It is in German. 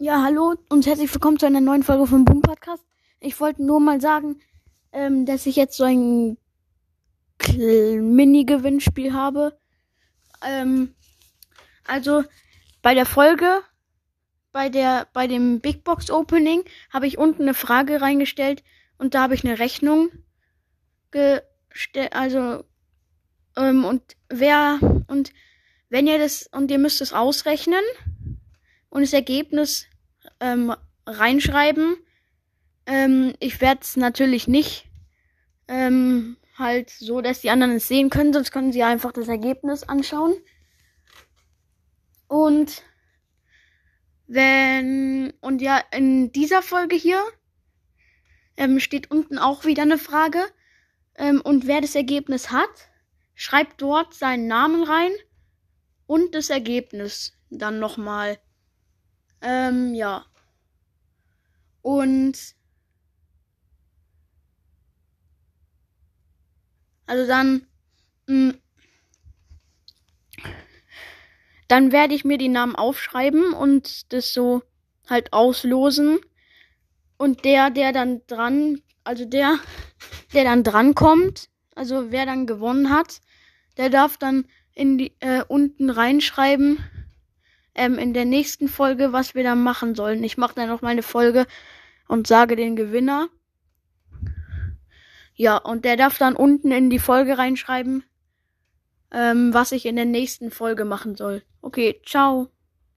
Ja, hallo und herzlich willkommen zu einer neuen Folge vom Boom Podcast. Ich wollte nur mal sagen, dass ich jetzt so ein Mini-Gewinnspiel habe. Also bei der Folge, bei dem Big Box Opening habe ich unten eine Frage reingestellt und da habe ich eine Rechnung gestellt. Also und ihr müsst es ausrechnen. Und das Ergebnis reinschreiben. Ich werde es natürlich nicht halt so, dass die anderen es sehen können. Sonst können sie einfach das Ergebnis anschauen. Und in dieser Folge hier steht unten auch wieder eine Frage. Und wer das Ergebnis hat, schreibt dort seinen Namen rein und das Ergebnis dann nochmal. Ja. Und also dann werde ich mir die Namen aufschreiben und das so halt auslosen. Und der dann dran kommt, also wer dann gewonnen hat, der darf dann in die unten reinschreiben, in der nächsten Folge, was wir dann machen sollen. Ich mache dann noch mal eine Folge und sage den Gewinner. Ja, und der darf dann unten in die Folge reinschreiben, was ich in der nächsten Folge machen soll. Okay, ciao.